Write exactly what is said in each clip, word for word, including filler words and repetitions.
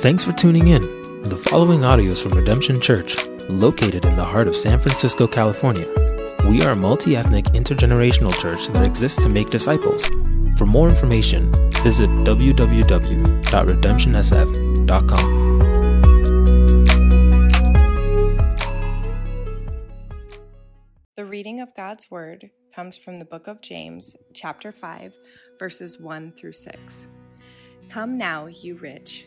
Thanks for tuning in. The following audio is from Redemption Church, located in the heart of San Francisco, California. We are a multi-ethnic, intergenerational church that exists to make disciples. For more information, visit w w w dot redemption s f dot com. The reading of God's Word comes from the book of James, chapter five, verses one through six. Come now, you rich,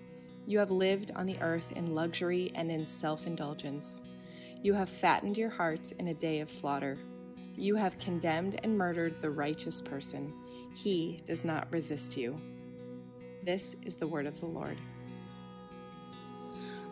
You have lived on the earth in luxury and in self-indulgence. You have fattened your hearts in a day of slaughter. You have condemned and murdered the righteous person. He does not resist you. This is the word of the Lord.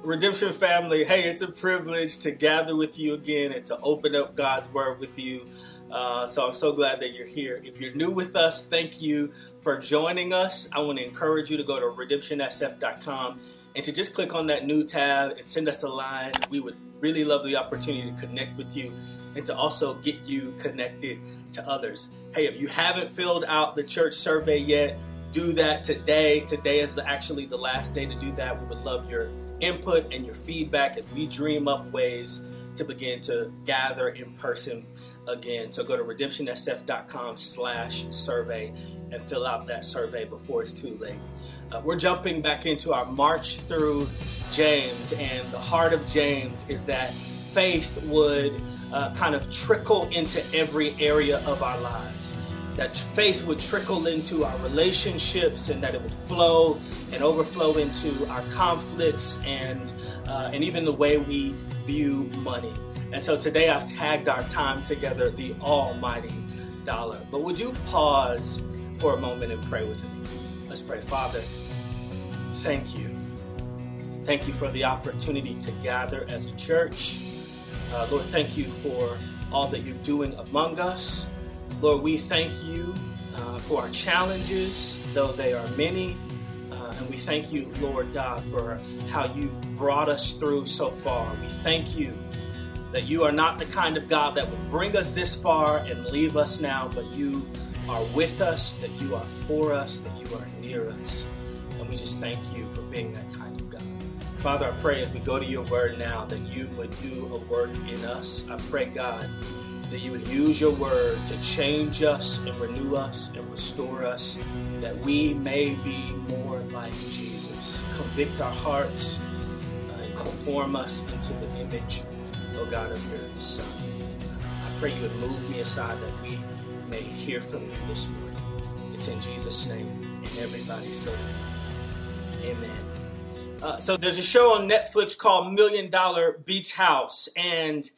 Redemption family, hey, it's a privilege to gather with you again and to open up God's word with you. Uh, so I'm so glad that you're here. If you're new with us, thank you for joining us. I want to encourage you to go to redemption s f dot com and to just click on that new tab and send us a line. We would really love the opportunity to connect with you and to also get you connected to others. Hey, if you haven't filled out the church survey yet, do that today. Today is actually the last day to do that. We would love your input and your feedback as we dream up ways to begin to gather in person again. So go to redemption s f dot com slash survey and fill out that survey before it's too late. Uh, we're jumping back into our march through James, and the heart of James is that faith would uh, kind of trickle into every area of our lives. That faith would trickle into our relationships, and that it would flow and overflow into our conflicts and uh, and even the way we view money. And so today I've tagged our time together, the almighty dollar. But would you pause for a moment and pray with me? Let's pray. Father, thank you. Thank you for the opportunity to gather as a church. Uh, Lord, thank you for all that you're doing among us. Lord, we thank you uh, for our challenges, though they are many. Uh, and we thank you, Lord God, for how you've brought us through so far. We thank you that you are not the kind of God that would bring us this far and leave us now, but you are with us, that you are for us, that you are near us. And we just thank you for being that kind of God. Father, I pray as we go to your word now that you would do a work in us. I pray, God, that you would use your word to change us and renew us and restore us, that we may be more like Jesus. Convict our hearts uh, and conform us into the image, O God, of your Son. I pray you would move me aside that we may hear from you this morning. It's in Jesus' name, and everybody say amen. Uh, so there's a show on Netflix called Million Dollar Beach House, and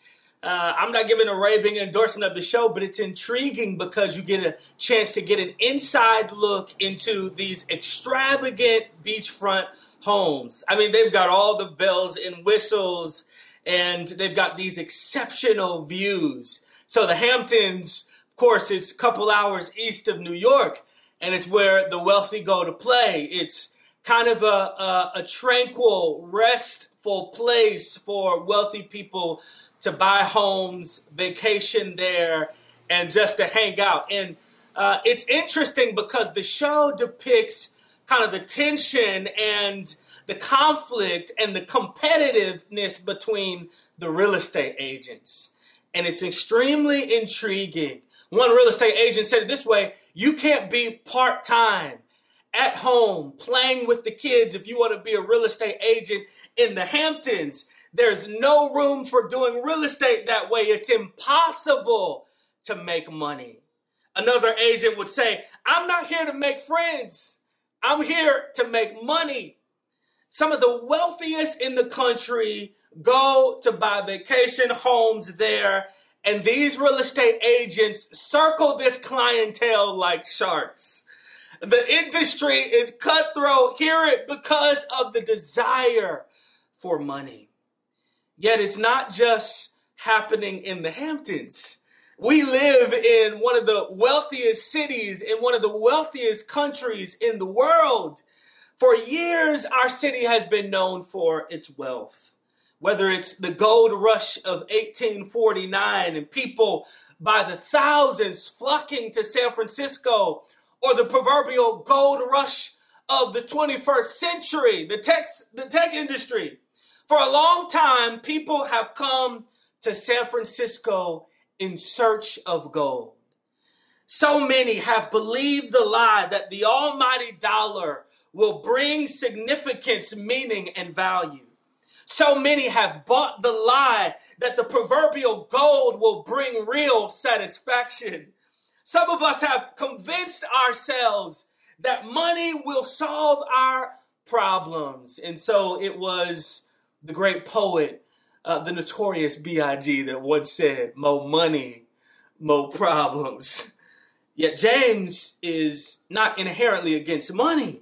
Uh, I'm not giving a raving endorsement of the show, but it's intriguing because you get a chance to get an inside look into these extravagant beachfront homes. I mean, they've got all the bells and whistles, and they've got these exceptional views. So the Hamptons, of course, it's a couple hours east of New York, and it's where the wealthy go to play. It's kind of a, a, a tranquil, restful place for wealthy people to buy homes, vacation there, and just to hang out. And uh, it's interesting because the show depicts kind of the tension and the conflict and the competitiveness between the real estate agents. And it's extremely intriguing. One real estate agent said it this way: you can't be part-time at home playing with the kids if you want to be a real estate agent in the Hamptons. There's no room for doing real estate that way. It's impossible to make money. Another agent would say, I'm not here to make friends. I'm here to make money. Some of the wealthiest in the country go to buy vacation homes there, and these real estate agents circle this clientele like sharks. The industry is cutthroat. Hear it, because of the desire for money. Yet it's not just happening in the Hamptons. We live in one of the wealthiest cities, in one of the wealthiest countries in the world. For years, our city has been known for its wealth. Whether it's the gold rush of eighteen forty-nine and people by the thousands flocking to San Francisco, or the proverbial gold rush of the twenty-first century, the tech, the tech industry. For a long time, people have come to San Francisco in search of gold. So many have believed the lie that the almighty dollar will bring significance, meaning, and value. So many have bought the lie that the proverbial gold will bring real satisfaction. Some of us have convinced ourselves that money will solve our problems. And so it was the great poet, uh, the notorious B I G that once said, "Mo money, mo problems." Yet James is not inherently against money.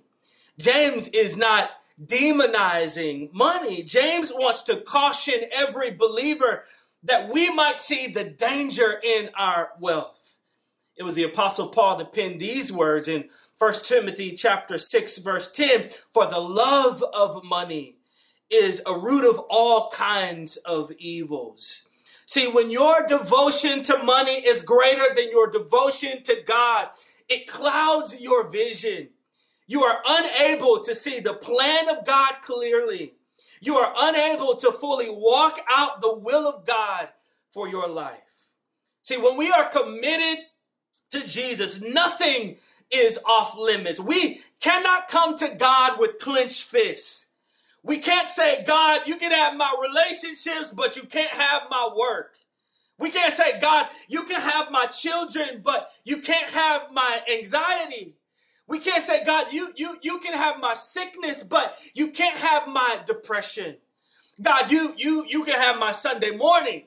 James is not demonizing money. James wants to caution every believer that we might see the danger in our wealth. It was the Apostle Paul that penned these words in First Timothy chapter six, verse ten, "For the love of money is a root of all kinds of evils." See, when your devotion to money is greater than your devotion to God, it clouds your vision. You are unable to see the plan of God clearly. You are unable to fully walk out the will of God for your life. See, when we are committed to Jesus, nothing is off limits. We cannot come to God with clenched fists. We can't say, "God, you can have my relationships, but you can't have my work." We can't say, "God, you can have my children, but you can't have my anxiety." We can't say, "God, you, you, you can have my sickness, but you can't have my depression. God, you, you, you can have my Sunday morning,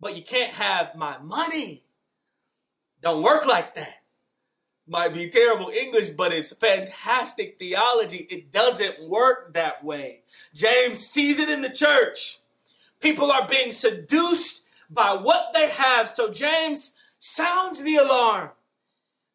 but you can't have my money." Don't work like that. Might be terrible English, but it's fantastic theology. It doesn't work that way. James sees it in the church. People are being seduced by what they have. So James sounds the alarm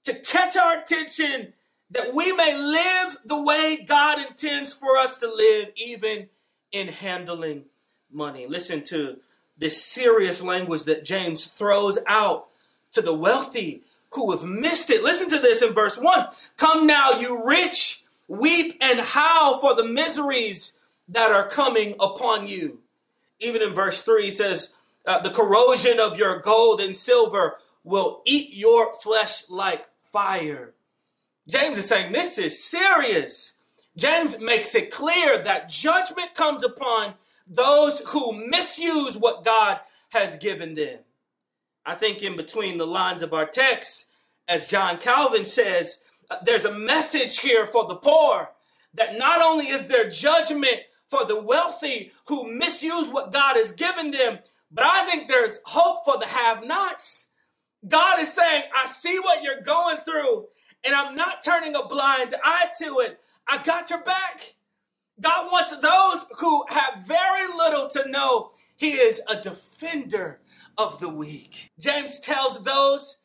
to catch our attention that we may live the way God intends for us to live, even in handling money. Listen to this serious language that James throws out to the wealthy who have missed it. Listen to this in verse one. "Come now, you rich, weep and howl for the miseries that are coming upon you." Even in verse three, he says, uh, "The corrosion of your gold and silver will eat your flesh like fire." James is saying this is serious. James makes it clear that judgment comes upon those who misuse what God has given them. I think in between the lines of our text, as John Calvin says, there's a message here for the poor, that not only is there judgment for the wealthy who misuse what God has given them, but I think there's hope for the have-nots. God is saying, I see what you're going through, and I'm not turning a blind eye to it. I got your back. God wants those who have very little to know He is a defender of the weak. James tells those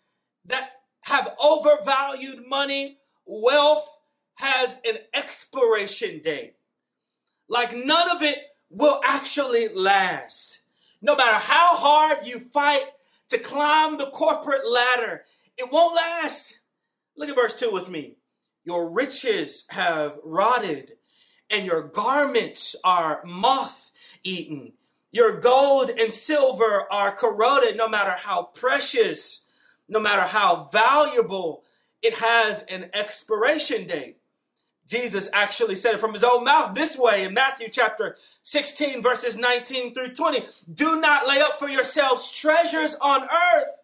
that have overvalued money, wealth has an expiration date. Like none of it will actually last. No matter how hard you fight to climb the corporate ladder, it won't last. Look at verse two with me. "Your riches have rotted, and your garments are moth-eaten. Your gold and silver are corroded." No matter how precious, no matter how valuable, it has an expiration date. Jesus actually said it from his own mouth this way in Matthew chapter sixteen, verses nineteen through twenty. "Do not lay up for yourselves treasures on earth,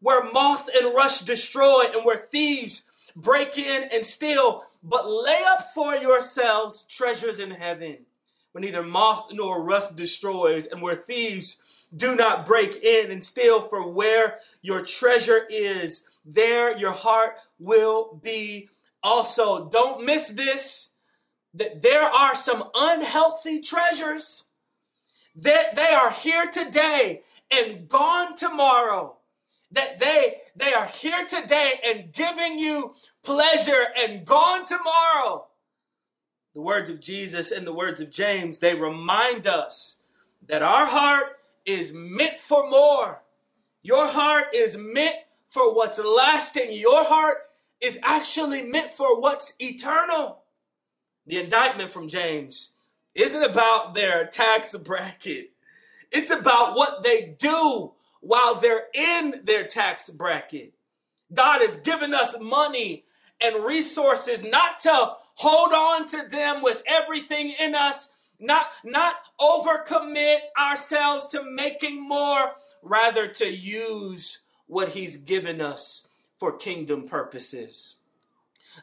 where moth and rust destroy and where thieves break in and steal, but lay up for yourselves treasures in heaven, where neither moth nor rust destroys, and where thieves do not break in and steal. For where your treasure is, there your heart will be Also, don't miss this, that there are some unhealthy treasures that they are here today and gone tomorrow. That they they are here today and giving you pleasure and gone tomorrow. The words of Jesus and the words of James, they remind us that our heart is meant for more. Your heart is meant for what's lasting. Your heart is actually meant for what's eternal. The indictment from James isn't about their tax bracket. It's about what they do while they're in their tax bracket. God has given us money and resources not to hold on to them with everything in us, not, not overcommit ourselves to making more, rather to use what he's given us for kingdom purposes.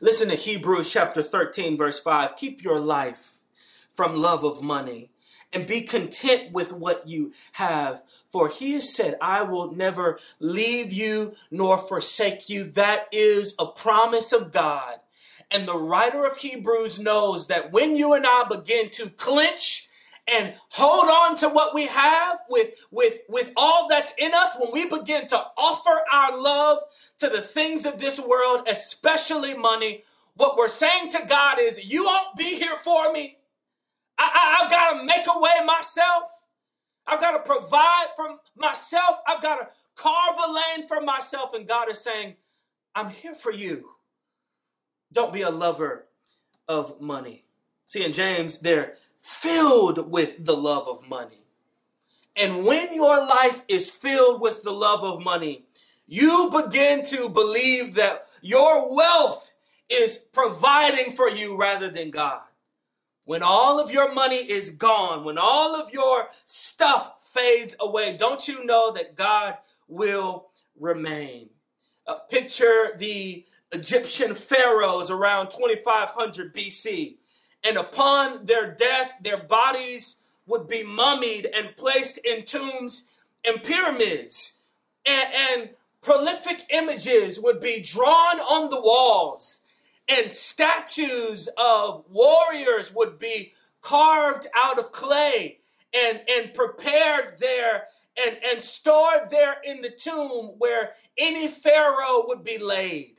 Listen to Hebrews chapter thirteen, verse five. Keep your life from love of money and be content with what you have. For he has said, I will never leave you nor forsake you. That is a promise of God. And the writer of Hebrews knows that when you and I begin to clench and hold on to what we have with, with, with all that's in us, when we begin to offer our love to the things of this world, especially money, what we're saying to God is, you won't be here for me. I, I, I've got to make a way myself. I've got to provide for myself. I've got to carve a lane for myself. And God is saying, I'm here for you. Don't be a lover of money. See, in James, they're filled with the love of money. And when your life is filled with the love of money, you begin to believe that your wealth is providing for you rather than God. When all of your money is gone, when all of your stuff fades away, don't you know that God will remain? Uh, picture the Egyptian pharaohs around twenty-five hundred B C, and upon their death, their bodies would be mummied and placed in tombs and pyramids, and, and prolific images would be drawn on the walls, and statues of warriors would be carved out of clay and, and prepared there and, and stored there in the tomb where any pharaoh would be laid.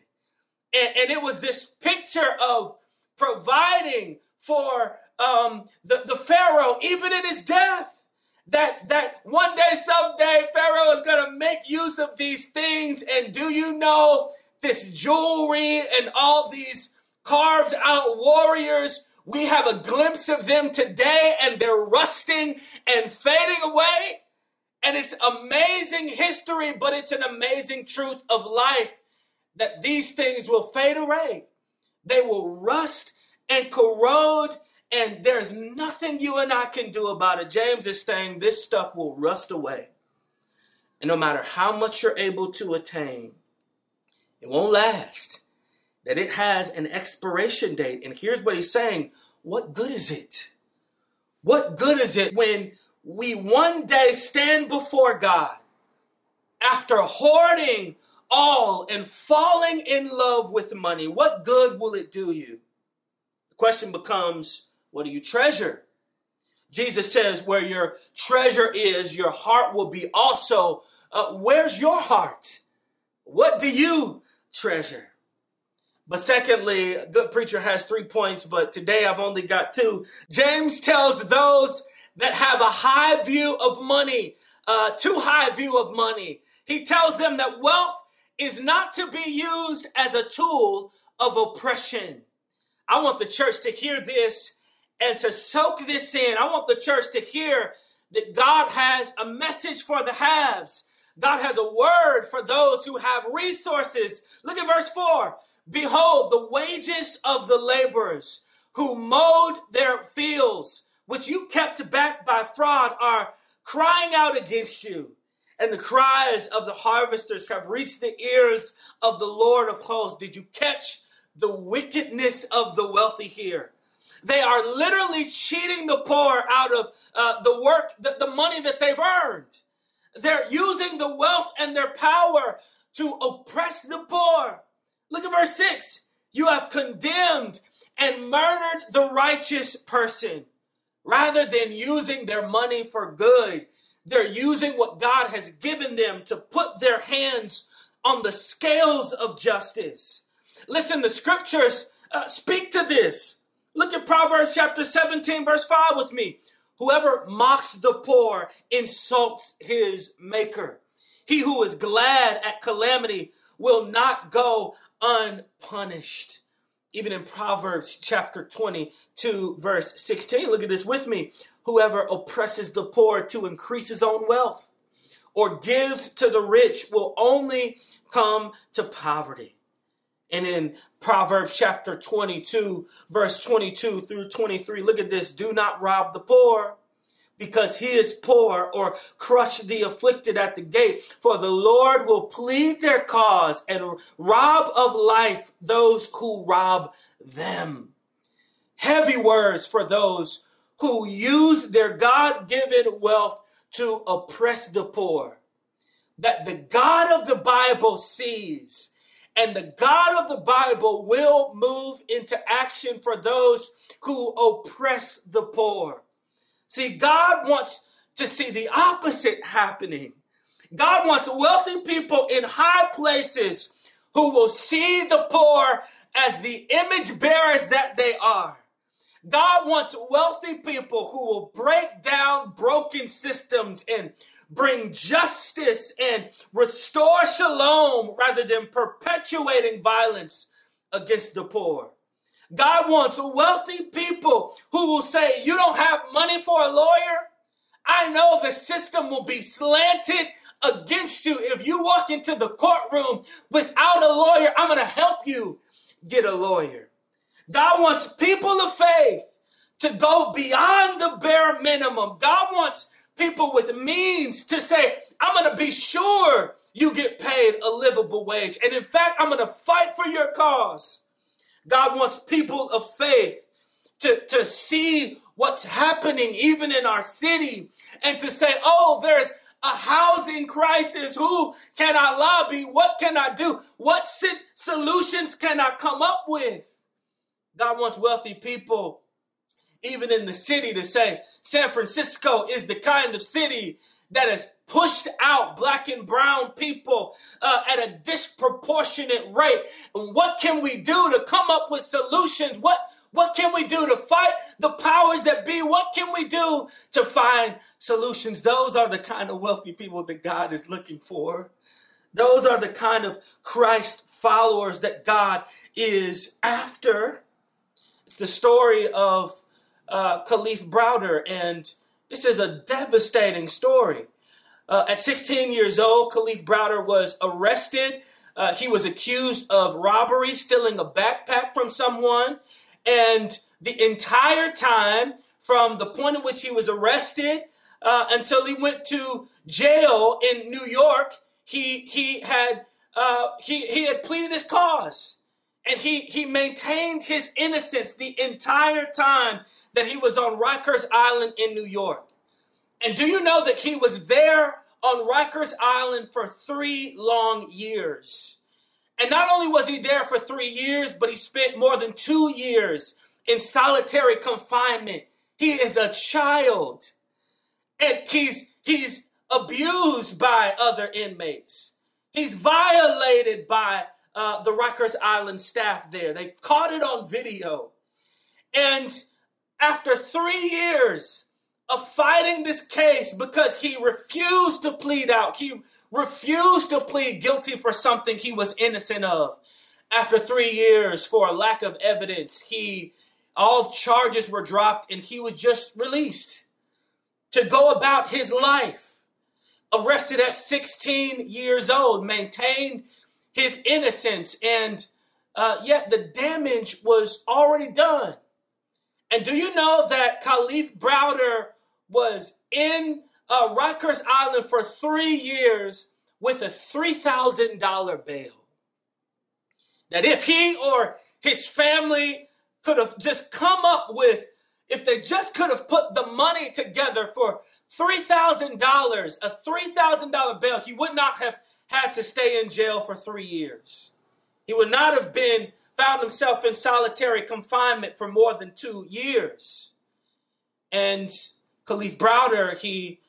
And, and it was this picture of providing for um, the, the Pharaoh, even in his death, that, that one day, someday, Pharaoh is going to make use of these things. And do you know this jewelry and all these carved out warriors, we have a glimpse of them today, and they're rusting and fading away. And it's amazing history, but it's an amazing truth of life, that these things will fade away. They will rust and corrode, and there's nothing you and I can do about it. James is saying this stuff will rust away. And no matter how much you're able to attain, it won't last, that it has an expiration date. And here's what he's saying. What good is it? What good is it when we one day stand before God after hoarding all and falling in love with money? What good will it do you? The question becomes, what do you treasure? Jesus says, where your treasure is, your heart will be also. Uh, where's your heart? What do you treasure? But secondly, a good preacher has three points, but today I've only got two. James tells those that have a high view of money, uh, too high view of money. He tells them that wealth is not to be used as a tool of oppression. I want the church to hear this and to soak this in. I want the church to hear that God has a message for the haves. God has a word for those who have resources. Look at verse four. Behold, the wages of the laborers who mowed their fields, which you kept back by fraud, are crying out against you. And the cries of the harvesters have reached the ears of the Lord of hosts. Did you catch the wickedness of the wealthy here? They are literally cheating the poor out of uh, the work, the, the money that they've earned. They're using the wealth and their power to oppress the poor. Look at verse six. You have condemned and murdered the righteous person. Rather than using their money for good, they're using what God has given them to put their hands on the scales of justice. Listen, the scriptures uh, speak to this. Look at Proverbs chapter seventeen, verse five with me. Whoever mocks the poor insults his maker. He who is glad at calamity will not go unpunished. Even in Proverbs chapter twenty-two, verse sixteen, look at this with me. Whoever oppresses the poor to increase his own wealth or gives to the rich will only come to poverty. And in Proverbs chapter twenty-two, verse twenty-two through twenty-three, look at this. Do not rob the poor because he is poor, or crush the afflicted at the gate. For the Lord will plead their cause and rob of life those who rob them. Heavy words for those who use their God-given wealth to oppress the poor, that the God of the Bible sees. And the God of the Bible will move into action for those who oppress the poor. See, God wants to see the opposite happening. God wants wealthy people in high places who will see the poor as the image bearers that they are. God wants wealthy people who will break down broken systems and bring justice and restore shalom rather than perpetuating violence against the poor. God wants wealthy people who will say, you don't have money for a lawyer? I know the system will be slanted against you if you walk into the courtroom without a lawyer. I'm going to help you get a lawyer. God wants people of faith to go beyond the bare minimum. God wants people with means to say, I'm going to be sure you get paid a livable wage. And in fact, I'm going to fight for your cause. God wants people of faith to, to see what's happening even in our city and to say, oh, there's a housing crisis. Who can I lobby? What can I do? What solutions can I come up with? God wants wealthy people even in the city to say, San Francisco is the kind of city that has pushed out black and brown people uh, at a disproportionate rate. And what can we do to come up with solutions? What, what can we do to fight the powers that be? What can we do to find solutions? Those are the kind of wealthy people that God is looking for. Those are the kind of Christ followers that God is after. It's the story of Uh, Kalief Browder, and this is a devastating story. Uh, at sixteen years old, Kalief Browder was arrested. Uh, he was accused of robbery, stealing a backpack from someone, and the entire time from the point at which he was arrested uh, until he went to jail in New York, he he had uh, he he had pleaded his cause. And he, he maintained his innocence the entire time that he was on Rikers Island in New York. And do you know that he was there on Rikers Island for three long years? And not only was he there for three years, but he spent more than two years in solitary confinement. He is a child. And he's, he's abused by other inmates. He's violated by Uh, the Rikers Island staff there. They caught it on video. And after three years of fighting this case because he refused to plead out, he refused to plead guilty for something he was innocent of. After three years, for a lack of evidence, he all charges were dropped and he was just released to go about his life. Arrested at sixteen years old, maintained his innocence, and uh, yet the damage was already done. And do you know that Kalief Browder was in uh, Rikers Island for three years with a three thousand dollars bail? That if he or his family could have just come up with, if they just could have put the money together for three thousand dollars, a three thousand dollars bail, he would not have had to stay in jail for three years. He would not have been found himself in solitary confinement for more than two years. And Kalief Browder, he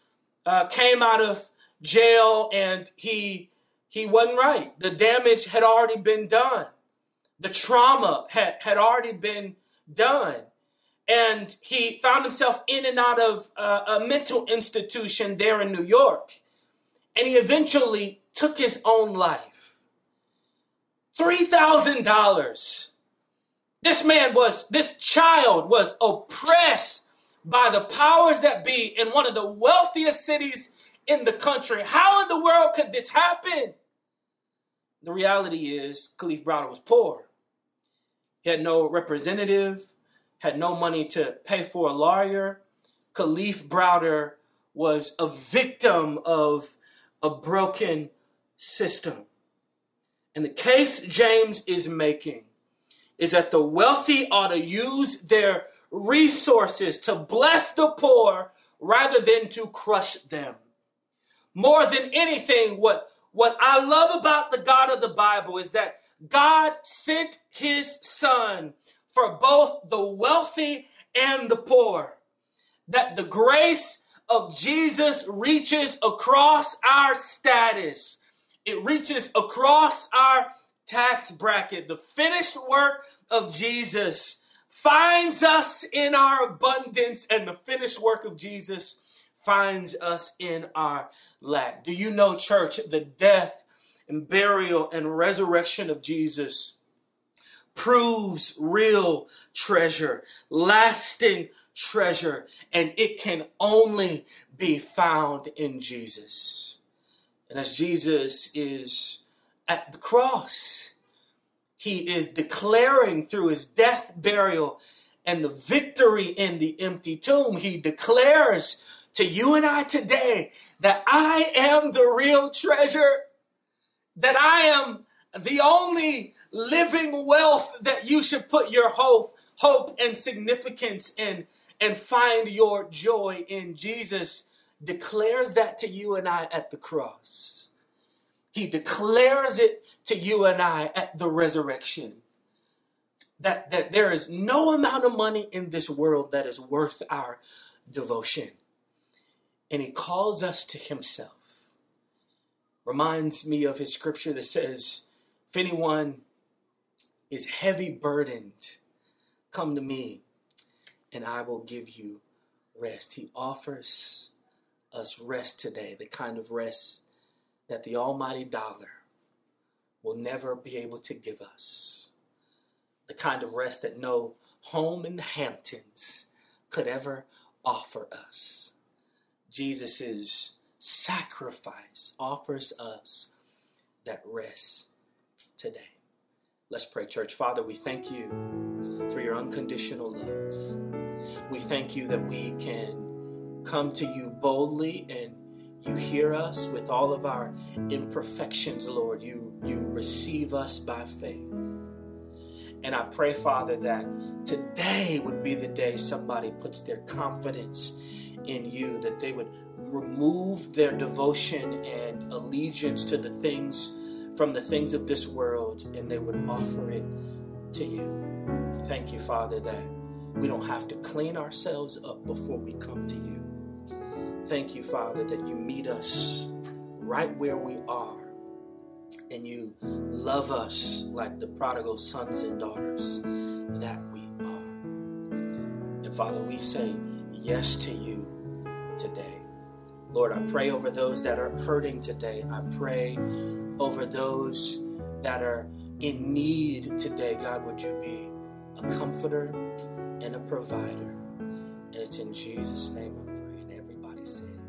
uh, came out of jail and he he wasn't right. The damage had already been done. The trauma had, had already been done. And he found himself in and out of uh, a mental institution there in New York. And he eventually took his own life. three thousand dollars. This man was, this child was oppressed by the powers that be in one of the wealthiest cities in the country. How in the world could this happen? The reality is Kalief Browder was poor. He had no representative, had no money to pay for a lawyer. Kalief Browder was a victim of a broken system. And the case James is making is that the wealthy ought to use their resources to bless the poor rather than to crush them. More than anything, what, what I love about the God of the Bible is that God sent his son for both the wealthy and the poor. That the grace of Jesus reaches across our status. It reaches across our tax bracket. The finished work of Jesus finds us in our abundance, and the finished work of Jesus finds us in our lack. Do you know, church, the death and burial and resurrection of Jesus proves real treasure, lasting treasure, and it can only be found in Jesus. And as Jesus is at the cross, he is declaring through his death, burial, and the victory in the empty tomb, he declares to you and I today that I am the real treasure, that I am the only living wealth that you should put your hope, hope and significance in, and find your joy in. Jesus declares that to you and I at the cross. He declares it to you and I at the resurrection. That, that there is no amount of money in this world that is worth our devotion. And he calls us to himself. Reminds me of his scripture that says, if anyone is heavy burdened, come to me and I will give you rest. He offers us rest today, the kind of rest that the almighty dollar will never be able to give us. The kind of rest that no home in the Hamptons could ever offer us. Jesus' sacrifice offers us that rest today. Let's pray, church. Father, we thank you for your unconditional love. We thank you that we can come to you boldly and you hear us with all of our imperfections, Lord. You, you receive us by faith. And I pray, Father, that today would be the day somebody puts their confidence in you, that they would remove their devotion and allegiance to the things from the things of this world, and they would offer it to you. Thank you, Father, that we don't have to clean ourselves up before we come to you. Thank you, Father, that you meet us right where we are, and you love us like the prodigal sons and daughters that we are. And Father, we say yes to you today. Lord, I pray over those that are hurting today. I pray over those that are in need today. God, would you be a comforter and a provider? And it's in Jesus' name I pray. And everybody said,